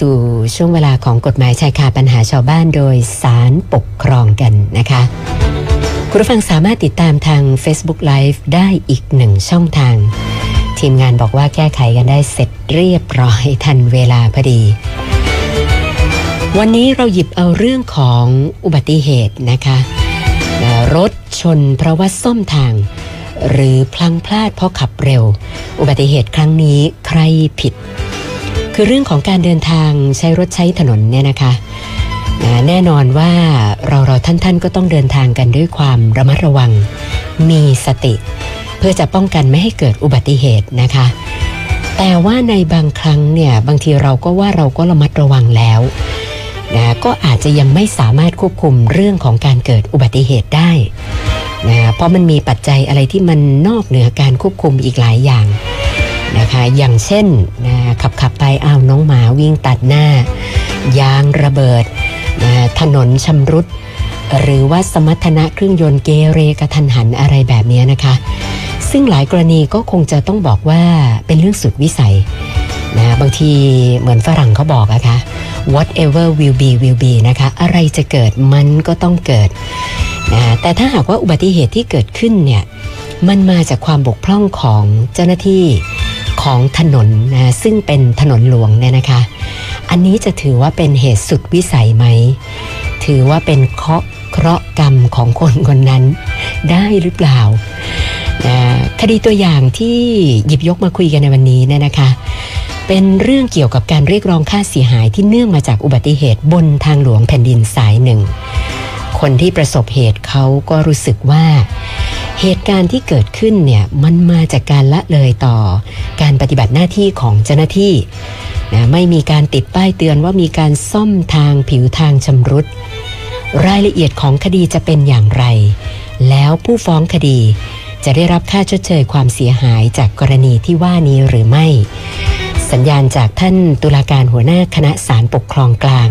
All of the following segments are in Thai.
สู่ช่วงเวลาของกฎหมายชายคาปัญหาชาวบ้านโดยศาลปกครองกันนะคะคุณผู้ฟังสามารถติดตามทาง Facebook Live ได้อีก1ช่องทางทีมงานบอกว่าแก้ไขกันได้เสร็จเรียบร้อยทันเวลาพอดีวันนี้เราหยิบเอาเรื่องของอุบัติเหตุนะคะรถชนเพราะว่าส้มทางหรือพลั้งพลาดเพราะขับเร็วอุบัติเหตุครั้งนี้ใครผิดคือเรื่องของการเดินทางใช้รถใช้ถนนเนี่ยนะคะแน่นอนว่าเราท่านก็ต้องเดินทางกันด้วยความระมัดระวังมีสติเพื่อจะป้องกันไม่ให้เกิดอุบัติเหตุนะคะแต่ว่าในบางครั้งเนี่ยบางทีเราก็ว่าเราก็ระมัดระวังแล้วนะก็อาจจะยังไม่สามารถควบคุมเรื่องของการเกิดอุบัติเหตุได้นะเพราะมันมีปัจจัยอะไรที่มันนอกเหนือการควบคุมอีกหลายอย่างนะคะอย่างเช่นนะขับไปอ้าวน้องหมาวิ่งตัดหน้ายางระเบิดนะถนนชำรุดหรือว่าสมรรถนะเครื่องยนต์เกเรกระทันหันอะไรแบบนี้นะคะซึ่งหลายกรณีก็คงจะต้องบอกว่าเป็นเรื่องสุดวิสัยนะบางทีเหมือนฝรั่งเขาบอกอะค่ะ whatever will be will be นะคะอะไรจะเกิดมันก็ต้องเกิดนะแต่ถ้าหากว่าอุบัติเหตุที่เกิดขึ้นเนี่ยมันมาจากความบกพร่องของเจ้าหน้าที่ของถนนนะซึ่งเป็นถนนหลวงเนี่ยนะคะอันนี้จะถือว่าเป็นเหตุสุดวิสัยไหมถือว่าเป็นเคราะห์กรรมของคนคนนั้นได้หรือเปล่านะคดีตัวอย่างที่หยิบยกมาคุยกันในวันนี้เนี่ยนะคะเป็นเรื่องเกี่ยวกับการเรียกร้องค่าเสียหายที่เนื่องมาจากอุบัติเหตุบนทางหลวงแผ่นดินสายหนึ่งคนที่ประสบเหตุเขาก็รู้สึกว่าเหตุการณ์ที่เกิดขึ้นเนี่ยมันมาจากการละเลยต่อการปฏิบัติหน้าที่ของเจ้าหน้าที่นะไม่มีการติดป้ายเตือนว่ามีการซ่อมทางผิวทางชำรุดรายละเอียดของคดีจะเป็นอย่างไรแล้วผู้ฟ้องคดีจะได้รับค่าชดเชยความเสียหายจากกรณีที่ว่านี้หรือไม่สัญญาณจากท่านตุลาการหัวหน้าคณะศาลปกครองกลาง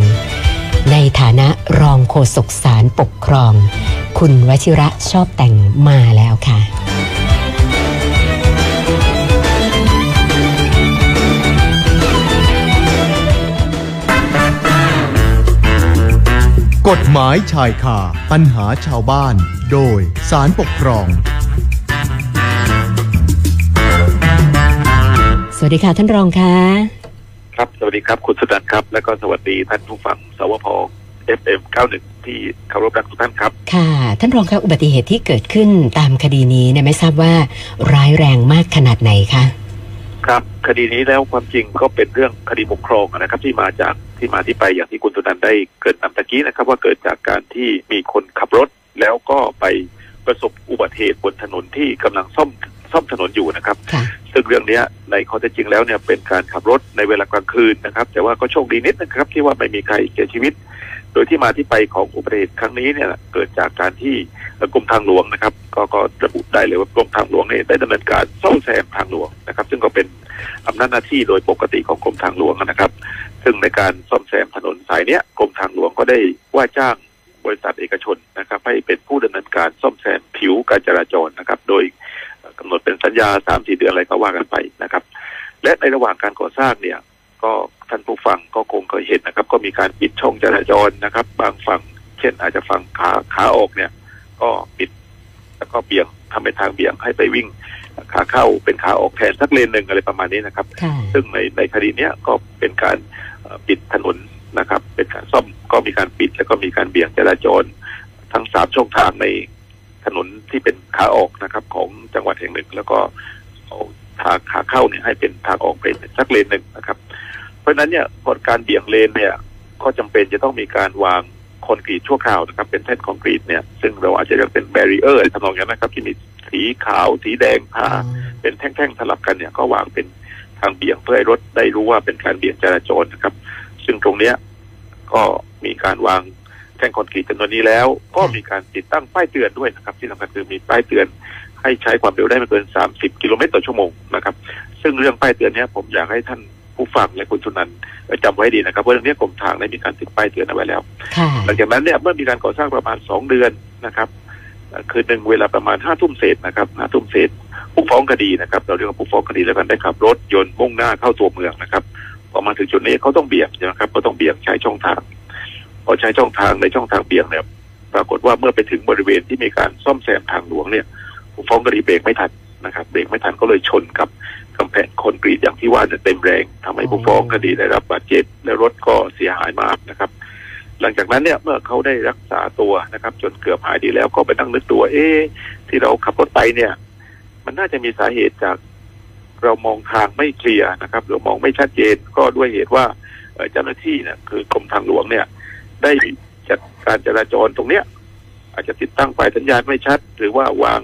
ในฐานะรองโฆษกศาลปกครองคุณวชิระชอบแต่งมาแล้วค่ะกฎหมายชายคาปัญหาชาวบ้านโดยศาลปกครองสวัสดีค่ะท่านรองค่ะครับสวัสดีครับคุณสุนันท์ครับและก็สวัสดีท่านผู้ฟังสวพFM 91ที่เคารพรักทุกท่านครับค่ะท่านรองคะอุบัติเหตุที่เกิดขึ้นตามคดีนี้เนี่ยไม่ทราบว่าร้ายแรงมากขนาดไหนคะครับคดีนี้แล้วความจริงก็เป็นเรื่องคดีปกครองนะครับที่มาที่ไปอย่างที่คุณสุนันท์ได้เกริ่นนำตะกี้นะครับว่าเกิดจากการที่มีคนขับรถแล้วก็ไปประสบอุบัติเหตุบนถนนที่กำลังซ่อมถนนอยู่นะครับซึ่งเรื่องนี้ในข้อเท็จจริงแล้วเนี่ยเป็นการขับรถในเวลากลางคืนนะครับแต่ว่าก็โชคดีนิดนะครับที่ว่าไม่มีใครเสียชีวิตโดยที่มาที่ไปของอุบัติเหตุครั้งนี้เนี่ยเกิดจากการที่กรมทางหลวงนะครับก็ระบุได้เลยว่ากรมทางหลวงเนี่ยได้ดำเนินการซ่อมแซมทางหลวงนะครับซึ่งก็เป็นอำนาจหน้าที่โดยปกติของกรมทางหลวงนะครับซึ่งในการซ่อมแซมถนนสายเนี้ยกรมทางหลวงก็ได้ว่าจ้างบริษัทเอกชนนะครับให้เป็นผู้ดำเนินการซ่อมแซมผิวการจราจรนะครับโดยกำหนดเป็นสัญญา 3-4 เดือนอะไรก็ว่ากันไปนะครับและในระหว่างการก่อสร้างเนี่ยก็ท่านผู้ฟังก็คงเคยเห็นนะครับก็มีการปิดช่องจราจรนะครับบางฝั่งเช่นอาจจะฝั่งขาออกเนี่ยก็ปิดแล้วก็เบี่ยงทำเป็นทางเบี่ยงให้ไปวิ่งขาเข้าเป็นขาออกแทนสักเลนหนึ่งอะไรประมาณนี้นะครับซึ่งในคดีเนี้ยก็เป็นการปิดถนนนะครับเป็นการซ่อมก็มีการปิดแล้วก็มีการเบี่ยงจราจรทั้งสามช่องทางในถนนที่เป็นขาออกนะครับของจังหวัดแห่งหนึ่งแล้วก็ขาเข้าเนี่ยให้เป็นทางออกเป็นสักเลนหนึ่งนะครับเพราะฉะนั้นเนี่ยกฎการเบี่ยงเลนเนี่ยก็จำเป็นจะต้องมีการวางคอนกรีตชั่วคราวนะครับเป็นแท่นคอนกรีตเนี่ยซึ่งเราอาจจะเรียกเป็นแบรีเออร์ทำนองนั้นนะครับที่มีสีขาวสีแดงทาเป็นแท่งๆสลับกันเนี่ยก็วางเป็นทางเบี่ยงเพื่อให้รถได้รู้ว่าเป็นการเบี่ยงจราจรนะครับซึ่งตรงเนี้ยก็มีการวางแท่งคอนกรีตจำนวนนี้แล้วก็มีการติดตั้งป้ายเตือนด้วยนะครับที่สำคัญคือมีป้ายเตือนให้ใช้ความเร็วได้ไม่เกิน30 กิโลเมตรต่อชั่วโมงนะครับซึ่งเรื่องป้ายเตือนเนี่ยผมอยากให้ท่านผู้ฟังและคุณสุนันท์จำไว้ดีนะครับเพราะเรื่องนี้กรมทางได้มีการติดป้ายเตือนเอาไว้แล้วหลังจากนั้นเนี่ยเมื่อมีการก่อสร้างประมาณ2 เดือนนะครับคืนหนึ่งเวลาประมาณ5 ทุ่มเศษนะครับ5 ทุ่มเศษผู้ฟ้องคดีนะครับเราเรียกว่าผู้ฟ้องคดีแล้วกันได้ขับรถยนต์มุ่งหน้าเข้าตัวเมืองนะครับ พอมาถึงจุดนี้เขาต้องเบี่ยงใช่ไหมครับก็ต้องเบี่ยงใช้ช่องทางพอใช้ช่องทางในช่องทางเบี่ยงเนี่ยปรากฏว่าเมื่อไปถึงบริเวณที่มีการซ่อมแซมทางหลวงเนี่ยผู้ฟ้องคดีเบรกไม่ทันนะครับเบรกไม่ทันก็เลยชนกับกำแพงคอนกรีตอย่างที่ว่าเต็มแรงทำให้ผู้ฟ้องคดีได้รับบาดเจ็บและรถก็เสียหายมากนะครับหลังจากนั้นเนี่ยเมื่อเขาได้รักษาตัวนะครับจนเกือบหายดีแล้วก็ไปนั่งนึกตัวที่เราขับรถไปเนี่ยมันน่าจะมีสาเหตุจากเรามองทางไม่เคลียร์นะครับเรามองไม่ชัดเจนก็ด้วยเหตุว่าเจ้าหน้าที่เนี่ยคือกรมทางหลวงเนี่ยได้จัดการจราจรตรงเนี้ยอาจจะติดตั้งไฟสัญญาณไม่ชัดหรือว่าวาง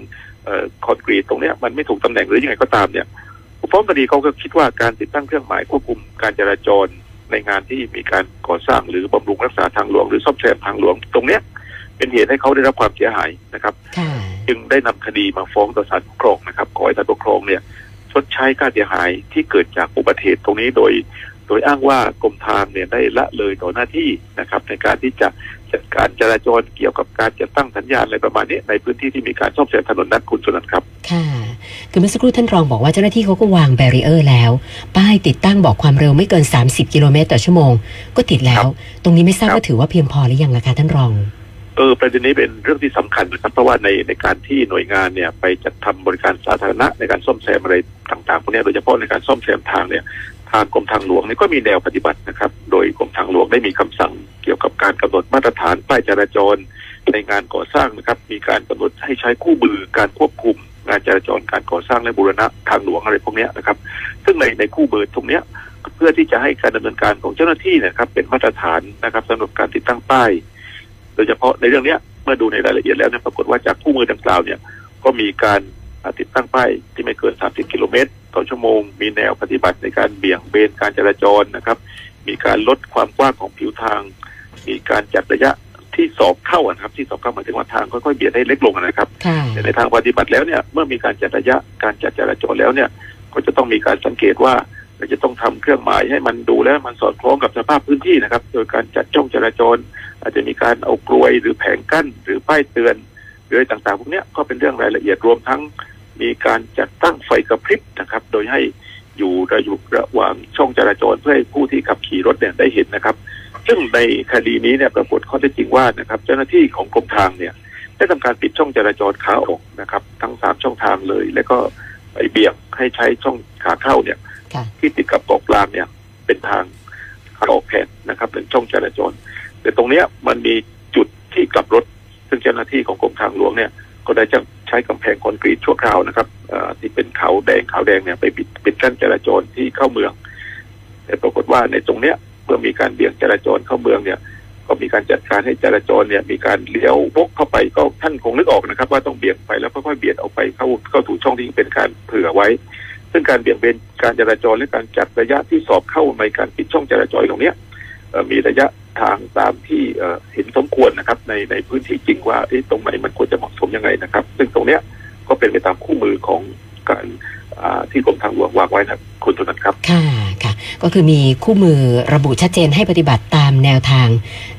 คอนกรีตตรงเนี้ยมันไม่ถูกตำแหน่งหรือยังไงก็ตามเนี่ยผู้ฟ้องคดีเขาก็คิดว่าการติดตั้งเครื่องหมายควบคุมการจราจรในงานที่มีการก่อสร้างหรือบำรุงรักษาทางหลวงหรือซ่อมแซมทางหลวงตรงเนี้ยเป็นเหตุให้เขาได้รับความเสียหายนะครับจึงได้นำคดีมาฟ้องต่อศาลปกครองนะครับขอให้ศาลปกครองเนี่ยชดใช้ค่าเสียหายที่เกิดจากอุบัติเหตุตรงนี้โดยอ้างว่ากรมทางเนี่ยได้ละเลยต่อหน้าที่นะครับในการที่จะจัดการจราจรเกี่ยวกับการจัดตั้งสัญญาณอะไรประมาณนี้ในพื้นที่ที่มีการซ่อมแซมถนนนั้นคุณชนันท์ครับค่ะคือเมื่อสักครู่ท่านรองบอกว่าเจ้าหน้าที่เขาก็วางแบรีเออร์แล้วป้ายติดตั้งบอกความเร็วไม่เกิน30กิโลเมตรต่อชั่วโมงก็ติดแล้วตรงนี้ไม่ทราบว่าถือว่าเพียงพอหรือยังล่ะคะท่านรองประเด็นนี้เป็นเรื่องที่สำคัญนะครับเพราะว่าในการที่หน่วยงานเนี่ยไปจัดทำบริการสาธารณะในการซ่อมแซมอะไรต่างๆพวกนี้โดยเฉพาะในการซ่อมแซมทางเนี่ยทางกรมทางหลวงนี่ก็มีแนวปฏิบัตินะครับโดยกรมทางหลวงได้มีคำสั่งเกี่ยวกับการกำหนดมาตรฐานป้ายจราจรในงานก่อสร้างนะครับมีการกำหนดให้ใช้คู่มือการควบคุมงานจราจรการก่อสร้างและบูรณะทางหลวงอะไรพวกนี้นะครับซึ่งในคู่มือตรงเนี้ยเพื่อที่จะให้การดำเนินการของเจ้าหน้าที่นะครับเป็นมาตรฐานนะครับสำหรับการติดตั้งป้ายโดยเฉพาะในเรื่องนี้เมื่อดูในรายละเอียดแล้วเนี่ยปรากฏว่าจากคู่มือดังกล่าวเนี่ยก็มีการติดตั้งป้ายที่ไม่เกิน30กิโลเมตรต่อชั่วโมงมีแนวปฏิบัติในการเบี่ยงเบนการจราจรนะครับมีการลดความกว้างของผิวทางมีการจัดระยะที่สอบเข้านะครับที่สอบเข้าหมายถึงว่าทางค่อยๆเบี่ยงให้เล็กลงนะครับแต่ในทางปฏิบัติแล้วเนี่ยเมื่อมีการจัดระยะการจัดจราจรแล้วเนี่ยก็จะต้องมีการสังเกตว่าเราจะต้องทำเครื่องหมายให้มันดูแล้วมันสอดคล้องกับสภาพพื้นที่นะครับโดยการจัดช่องจราจรอาจจะมีการเอากลวยหรือแผงกั้นหรือป้ายเตือนหรือต่างๆพวกนี้ก็เป็นเรื่องรายละเอียดรวมทั้งมีการจัดตั้งไฟกระพริบนะครับโดยให้อยู่ระหว่างช่องจราจรเพื่อให้ผู้ที่ขับขี่รถเนี่ยได้เห็นนะครับซึ่งในคดีนี้เนี่ยปรากฏข้อเท็จจริงว่านะครับเจ้าหน้าที่ของกรมทางเนี่ยได้ทำการปิดช่องจราจรขาออกนะครับทั้ง3ช่องทางเลยแล้วก็ไปเบี่ยงให้ใช้ช่องขาเข้าเนี่ยที่ติดกับเกาะกลางเนี่ยเป็นทางขาออกแผนนะครับเป็นช่องจราจรแต่ตรงเนี้ยมันมีจุดที่กลับรถซึ่งเจ้าหน้าที่ของกรมทางหลวงเนี่ยก็ได้จะใช้กำแพงคอนกรีตชั่วคราวนะครับที่เป็นขาวแดงเนี่ยไปปิดกั้นจราจรที่เข้าเมืองแต่ปรากฏว่าในตรงเนี้ยเมื่อมีการเบี่ยงจราจรเข้าเมืองเนี่ยก็มีการจัดการให้จราจรเนี่ยมีการเลี้ยววกเข้าไปก็ท่านคงนึกออกนะครับว่าต้องเบี่ยงไปแล้วค่อยๆเบียดออกไปเข้าถูกช่องที่เป็นการเผื่อไว้ซึ่งการเบี่ยงเบนการจราจรและการจัดระยะที่สอบเข้าในการปิดช่องจราจรตรงนี้มีระยะทางตามที่เห็นสมควรนะครับในพื้นที่จริงว่าตรงไหนมันควรจะเหมาะสมยังไงนะครับซึ่งตรงนี้ก็เป็นไปตามคู่มือของการที่กรมทางหลวงวางไว้นะคุณตุนันครับค่ะก็คือมีคู่มือระบุชัดเจนให้ปฏิบัติตามแนวทาง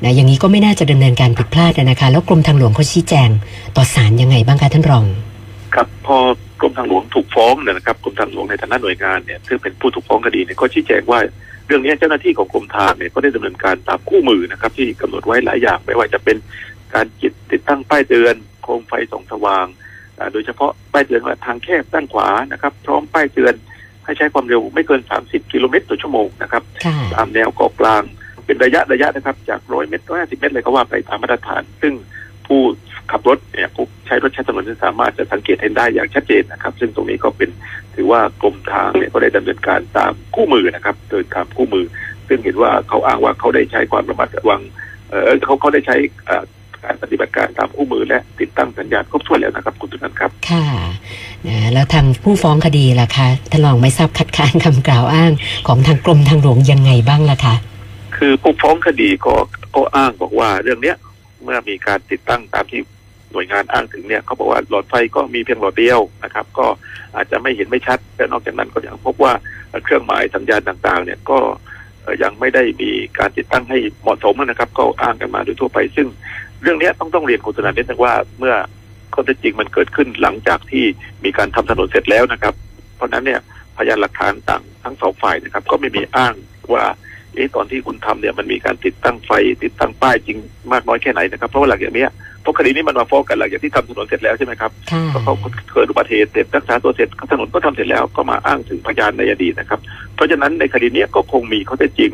นะอย่างนี้ก็ไม่น่าจะดำเนินการผิดพลาดนะคะแล้วกรมทางหลวงเขาชี้แจงต่อศาลยังไงบ้างคะท่านรองครับพอกรมทางหลวงถูกฟ้องนะครับกรมทางหลวงในฐานะหน่วยงานเนี่ยซึ่งเป็นผู้ถูกฟ้องคดีเนี่ยก็ชี้แจงว่าเรื่องนี้เจ้าหน้าที่ของกรมทางเนี่ยก็ได้ดำเนินการตามคู่มือนะครับที่กำหนดไว้หลายอย่างไม่ว่าจะเป็นการติดตั้งป้ายเตือนโคมไฟส่องสว่างโดยเฉพาะป้ายเตือนว่าทางแคบด้านขวานะครับพร้อมป้ายเตือนให้ใช้ความเร็วไม่เกิน30กิโลเมตรต่อชั่วโมงนะครับตามแนวเกาะกลางเป็นระยะนะครับจาก100 เมตร150 เมตรเลยก็ว่าไปตามมาตรฐานซึ่งผู้ขับรถเนี่ยผู้ใช้รถใช้ถนนสามารถจะสังเกตเห็นได้อย่างชัดเจนนะครับซึ่งตรงนี้ก็เป็นถือว่ากรมทางเนี่ยก็ได้ดำเนินการตามคู่มือนะครับโดยตามคู่มือซึ่งเห็นว่าเขาอ้างว่าเขาได้ใช้ความระมัดระวังเขาได้ใช้การปฏิบัติการตามคู่มือและติดตั้งสัญญาณครบถ้วนแล้วนะครับคุณตุนันครับค่ะแล้วทางผู้ฟ้องคดีล่ะคะท่านรองไม่ทราบคัดค้านคำกล่าวอ้างของทางกรมทางหลวงยังไงบ้างล่ะคะคือผู้ฟ้องคดีก็อ้างบอกว่าเรื่องเนี้ยเมื่อมีการติดตั้งตามที่หน่วยงานอ้างถึงเนี่ยเขาบอกว่าหลอดไฟก็มีเพียงหลอดเดียวนะครับก็อาจจะไม่เห็นไม่ชัดและนอกจากนั้นก็ยังพบว่าเครื่องหมายสัญญาณต่างๆเนี่ยก็ยังไม่ได้มีการติดตั้งให้เหมาะสมนะครับก็อ้างกันมาโดยทั่วไปซึ่งเรื่องนี้ต้องเรียนคุณธนานิดนึงว่าเมื่อข้อเท็จจริงมันเกิดขึ้นหลังจากที่มีการทำถนนเสร็จแล้วนะครับเพราะนั้นเนี่ยพยานหลักฐานต่างทั้งสองฝ่ายนะครับก็ไม่มีอ้าง ว่าตอนที่คุณทำเนี่ยมันมีการติดตั้งไฟติดตั้งป้ายจริงมากน้อยแค่ไหนนะครับเพราะว่าหลังจากนี้พวกคดีนี้มันมาฟ้องกันหลังจากที่ทำถนนเสร็จแล้วใช่ไหมครับเขาเกิดอุบัติเหตุเสร็จรักษาตัวเสร็จถนนก็ทำเสร็จแล้วก็มาอ้างถึงพยานในอดีตนะครับเพราะฉะนั้นในคดีนี้ก็คงมีข้อเท็จจริง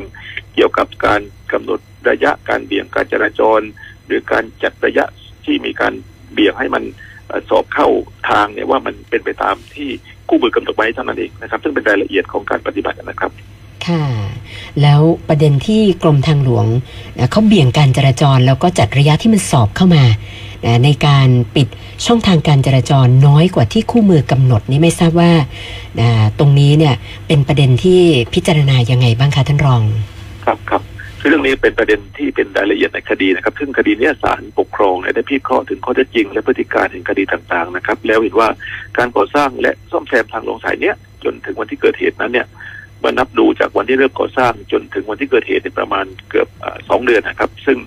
เกี่ยวกับการกำหนดระยะการเบี่ยงการจราจรหรือการจัดระยะที่มีการเบี่ยงให้มันสอบเข้าทางเนี่ยว่ามันเป็นไปตามที่คู่มือกำหนดไว้เท่านั้นเองนะครับซึ่งเป็นรายละเอียดของการปฏิบัตินะครับค่ะแล้วประเด็นที่กรมทางหลวงเขาเบี่ยงการจราจรแล้วก็จัดระยะที่มันสอบเข้ามาในการปิดช่องทางการจราจรน้อยกว่าที่คู่มือกำหนดนี้ไม่ทราบว่าตรงนี้เนี่ยเป็นประเด็นที่พิจารณายังไงบ้างคะท่านรองครับเรื่องนี้เป็นประเด็นที่เป็นรายละเอียดในคดีนะครับซึ่งคดีนี้ศาลปกครองได้พิจารณาถึงข้อเท็จจริงและพฤติการถึงคดีต่างๆนะครับแล้วเห็นว่าการก่อสร้างและซ่อมแซมทางหลวงสายนี้จนถึงวันที่เกิดเหตุนั้นเนี่ยเมื่อนับดูจากวันที่เริ่มก่อสร้างจนถึงวันที่เกิดเหตุประมาณเกือบ2 เดือนนะครับซึ่ง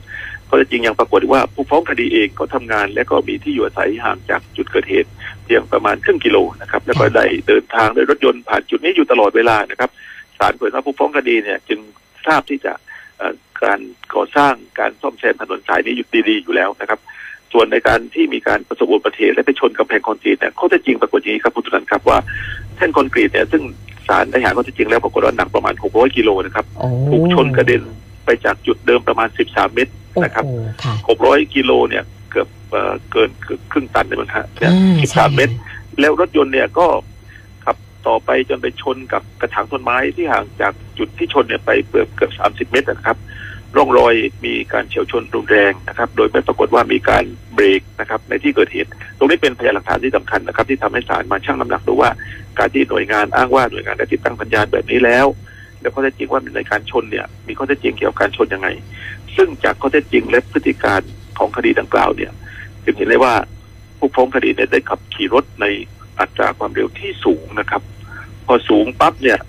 ข้อเท็จจริงยังปรากฏว่าผู้ฟ้องคดีเองก็ทำงานและก็มีที่อยู่อาศัยห่างจากจุดเกิดเหตุเพียงประมาณครึ่งกิโลนะครับแล้วก็ได้เดินทางโดยรถยนต์ผ่านจุดนี้อยู่ตลอดเวลานะครับศาลเห็นว่าผู้ฟ้องคดีเนี่ยจึงทราบที่จะการก่อสร้างการซ่อมแซมถนนสายนี้อยู่ดีๆอยู่แล้วนะครับส่วนในการที่มีการประสบอุบัติเหตุและไปชนกำแพงคอนกรีตเนี่ยข้อเท็จจริงปรากฏอย่างนี้ครับคุณตุลันครับว่าแท่นคอนกรีตเนี่ยซึ่งศาลได้หาข้อเท็จจริงแล้วปรากฏว่าหนักประมาณ600 กิโลนะครับถูกชนกระเด็นไปจากจุดเดิมประมาณ13 เมตรนะครับ600 กิโลเนี่ยเกือบเกินครึ่งตันเลยมั้งครับ13 เมตรแล้วรถยนต์เนี่ยก็ขับต่อไปจนไปชนกับกระถางต้นไม้ที่ห่างจากจุดที่ชนเนี่ยไปเกือบ30 เมตรนะครับร่องรอยมีการเฉียวชนรุนแรงนะครับโดยไม่ปรากฏว่ามีการเบรกนะครับในที่เกิดเหตุตรงนี้เป็นพยานหลักฐานที่สำคัญนะครับที่ทำให้ศาลมาชั่งน้ำหนักดูว่าการที่หน่วยงานอ้างว่าหน่วยงานได้ติดตั้งสัญญาณแบบนี้แล้วแล้วข้อเท็จจริงว่าในการชนเนี่ยมีข้อเท็จจริงเกี่ยวกับการชนยังไงซึ่งจากข้อเท็จจริงและพฤติการของคดีดังกล่าวเนี่ยจึงเห็นได้ว่าผู้ฟ้องคดีเนี่ยได้ขับขี่รถในอัตราความเร็วที่สูงนะครับพอสูงปั๊บเนี่ย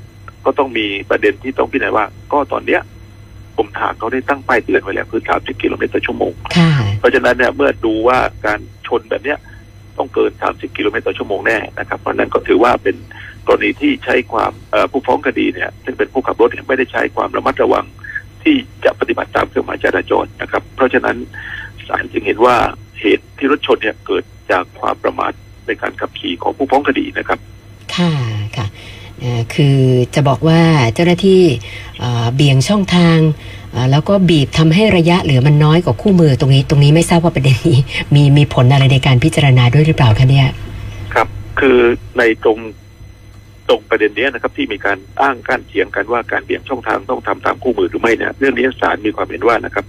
ก็ต้องมีประเด็นที่ต้องพิจารณาว่าก็ตอนเนี้ยกรมทางเขาได้ตั้งป้ายเตือนไว้แล้วคือ30 กิโลเมตรต่อชั่วโมงเพราะฉะนั้นเนี่ยเมื่อดูว่าการชนแบบเนี้ยต้องเกิน30 กิโลเมตรต่อชั่วโมงแน่นะครับเพราะนั้นก็ถือว่าเป็นกรณีที่ใช้ความผู้ฟ้องคดีเนี่ยซึ่งเป็นผู้ขับรถไม่ได้ใช้ความระมัดระวังที่จะปฏิบัติตามเครื่องหมายจราจรนะครับเพราะฉะนั้นศาลจึงเห็นว่าเหตุที่รถชนเนี่ยเกิดจากความประมาทในการขับขี่ของผู้ฟ้องคดีนะครับค่ะคือจะบอกว่าเจ้าหน้าที่เบี่ยงช่องทางแล้วก็บีบทำให้ระยะเหลือมันน้อยกว่าคู่มือตรงนี้ไม่ทราบว่าประเด็นนี้มีผลอะไรในการพิจารณาด้วยหรือเปล่าคะเนี่ยครับคือในตรงประเด็นนี้นะครับที่มีการอ้างการเถียงกันว่าการเบี่ยงช่องทางต้องทำตามคู่มือหรือไม่เนี่ยเรื่องนี้ศาลมีความเห็นว่านะครับ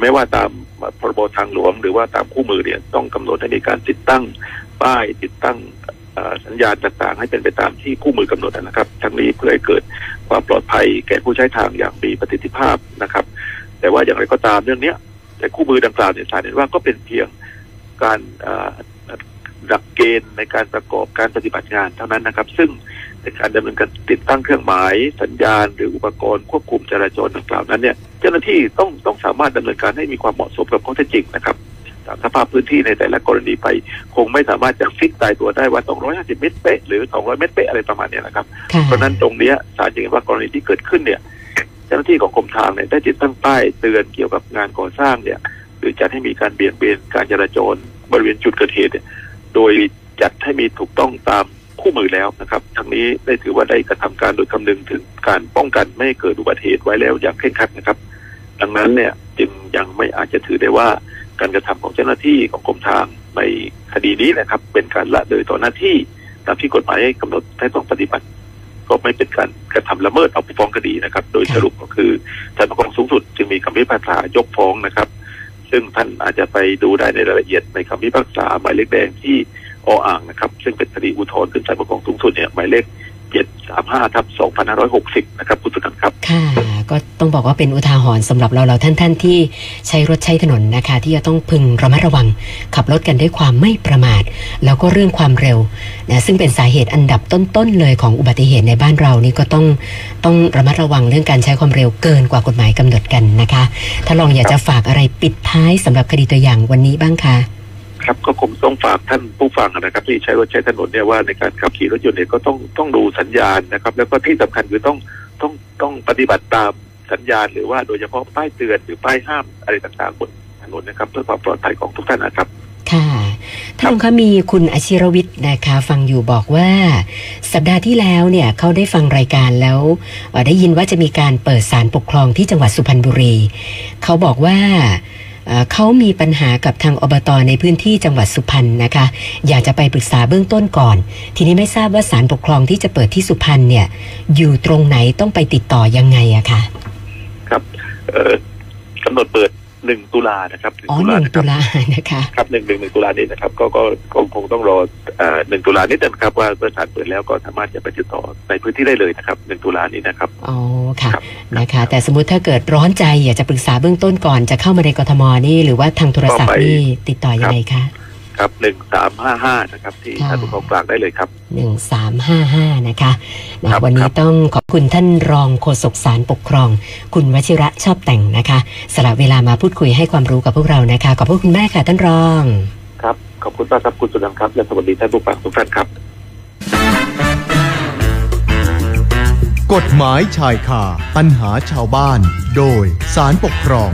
ไม่ว่าตามพรบทางหลวงหรือว่าตามคู่มือเนี่ยต้องกำหนดให้มีการติดตั้งป้ายติดตั้งสัญญาณต่างๆให้เป็นไปตามที่คู่มือกำหนดนะครับทั้งนี้เพื่อให้เกิดความปลอดภัยแก่ผู้ใช้ทางอย่างมีประสิทธิภาพนะครับแต่ว่าอย่างไรก็ตามเรื่องนี้แต่คู่มือดังกล่าวเนี่ยศาลเห็นว่าก็เป็นเพียงการหลักเกณฑ์ในการประกอบการปฏิบัติงานเท่านั้นนะครับซึ่งในการดำเนินการติดตั้งเครื่องหมายสัญญาณหรืออุปกรณ์ควบคุมจราจรดังกล่าวนั้นเนี่ยเจ้าหน้าที่ต้องสามารถดำเนินการให้มีความเหมาะสมกับข้อเท็จจริงนะครับตามสภาพพื้นที่ในแต่ละกรณีไปคงไม่สามารถจะฟิกตายตัวได้ว่า250 เมตรเป๊ะหรือ200 เมตรเป๊ะอะไรประมาณนี้นะครับเพราะนั้นตรงนี้ศาลจึงเห็นว่ากรณีที่เกิดขึ้นเนี่ยเจ้าหน้าที่ของกรมทางเนี่ยได้ติดตั้งป้ายเตือนเกี่ยวกับงานก่อสร้างเนี่ยหรือจัดให้มีการเบี่ยงเบนการจราจรบริเวณจุดเกิดเหตุโดยจัดให้มีถูกต้องตามคู่มือแล้วนะครับทั้งนี้ได้ถือว่าได้กระทำการโดยคำนึงถึงการป้องกันไม่ให้เกิดอุบัติเหตุไว้แล้วอย่างเคร่งครัดนะครับดังนั้นเนี่ยจึงยังไม่อาจจะถือได้ว่าการกระทำของเจ้าหน้าที่ของกรมทางในคดีนี้นะครับเป็นการละเลยต่อหน้าที่ตามที่กฎหมายกำหนดให้ต้องปฏิบัติก็ไม่เป็นการกระทำละเมิดเอาผู้ฟ้องคดีนะครับโดยสรุปก็คือศาลปกครองสูงสุดจึงมีคำพิพากษายกฟ้องนะครับซึ่งท่านอาจจะไปดูได้ในรายละเอียดในคำพิพากษาหมายเลขแดงที่อ่างนะครับซึ่งเป็นคดีอุทธรณ์ขึ้นศาลปกครองสูงสุดเนี่ยหมายเลข735/2560นะครับคุณตุลันครับค่ะก็ต้องบอกว่าเป็นอุทาหรณ์สำหรับเราท่านที่ใช้รถใช้ถนนนะคะที่จะต้องพึงระมัดระวังขับรถกันด้วยความไม่ประมาทแล้วก็เรื่องความเร็วนะซึ่งเป็นสาเหตุอันดับต้นๆเลยของอุบัติเหตุในบ้านเรานี่ก็ต้องระมัดระวังเรื่องการใช้ความเร็วเกินกว่ากฎหมายกำหนดกันนะคะถ้าลองอยากจะฝากอะไรปิดท้ายสำหรับคดีตัวอย่างวันนี้บ้างคะครับก็คงต้องฝากท่านผู้ฟังนะครับที่ใช้รถใช้ถนนเนี่ยว่าในการขับขี่รถยนต์เนี่ยก็ต้องดูสัญญาณนะครับแล้วก็ที่สำคัญคือต้อง ต้องปฏิบัติตามสัญญาณหรือว่าโดยเฉพาะป้ายเตือนหรือป้ายห้ามอะไรต่างๆบนถนนนะครับเพื่อความปลอดภัยของทุกท่านนะครับค่ะท่านคะมีคุณอาชิรวิทย์นะคะฟังอยู่บอกว่าสัปดาห์ที่แล้วเนี่ยเขาได้ฟังรายการแล้วได้ยินว่าจะมีการเปิดศาลปกครองที่จังหวัดสุพรรณบุรีเขาบอกว่าเขามีปัญหากับทางอบต.ในพื้นที่จังหวัดสุพรรณนะคะอยากจะไปปรึกษาเบื้องต้นก่อนทีนี้ไม่ทราบว่าศาลปกครองที่จะเปิดที่สุพรรณเนี่ยอยู่ตรงไหนต้องไปติดต่อยังไงอะคะครับกำหนดเปิด1 ตุลานะครับ1 ตุลานะคะครับ1 ตุลานี่นะครับก็คงต้องรอ1 ตุลานี่แต่ครับว่าเมื่อศาลเปิดแล้วก็สามารถจะไปติดต่อในพื้นที่ได้เลยนะครับ1 ตุลานี้นะครับอ๋อค่ะนะคะแต่สมมุติถ้าเกิดร้อนใจอยากจะปรึกษาเบื้องต้นก่อนจะเข้ามาในกทมนี่หรือว่าทางโทรศัพท์นี่ติดต่อยังไงคะครับ1355นะครับที่ท่านผู้กลางได้เลยครับ1355นะคะวันนี้ต้องขอบคุณท่านรองโฆษกศาลปกครองคุณวชิระชอบแต่งนะคะสละเวลามาพูดคุยให้ความรู้กับพวกเรานะคะขอบพระคุณมากค่ะท่านรองครับขอบคุณมากครับคุณสุนันท์ครับและสวัสดีท่านผู้ฟังทุกท่านครับกฎหมายชายคาปัญหาชาวบ้านโดยศาลปกครอง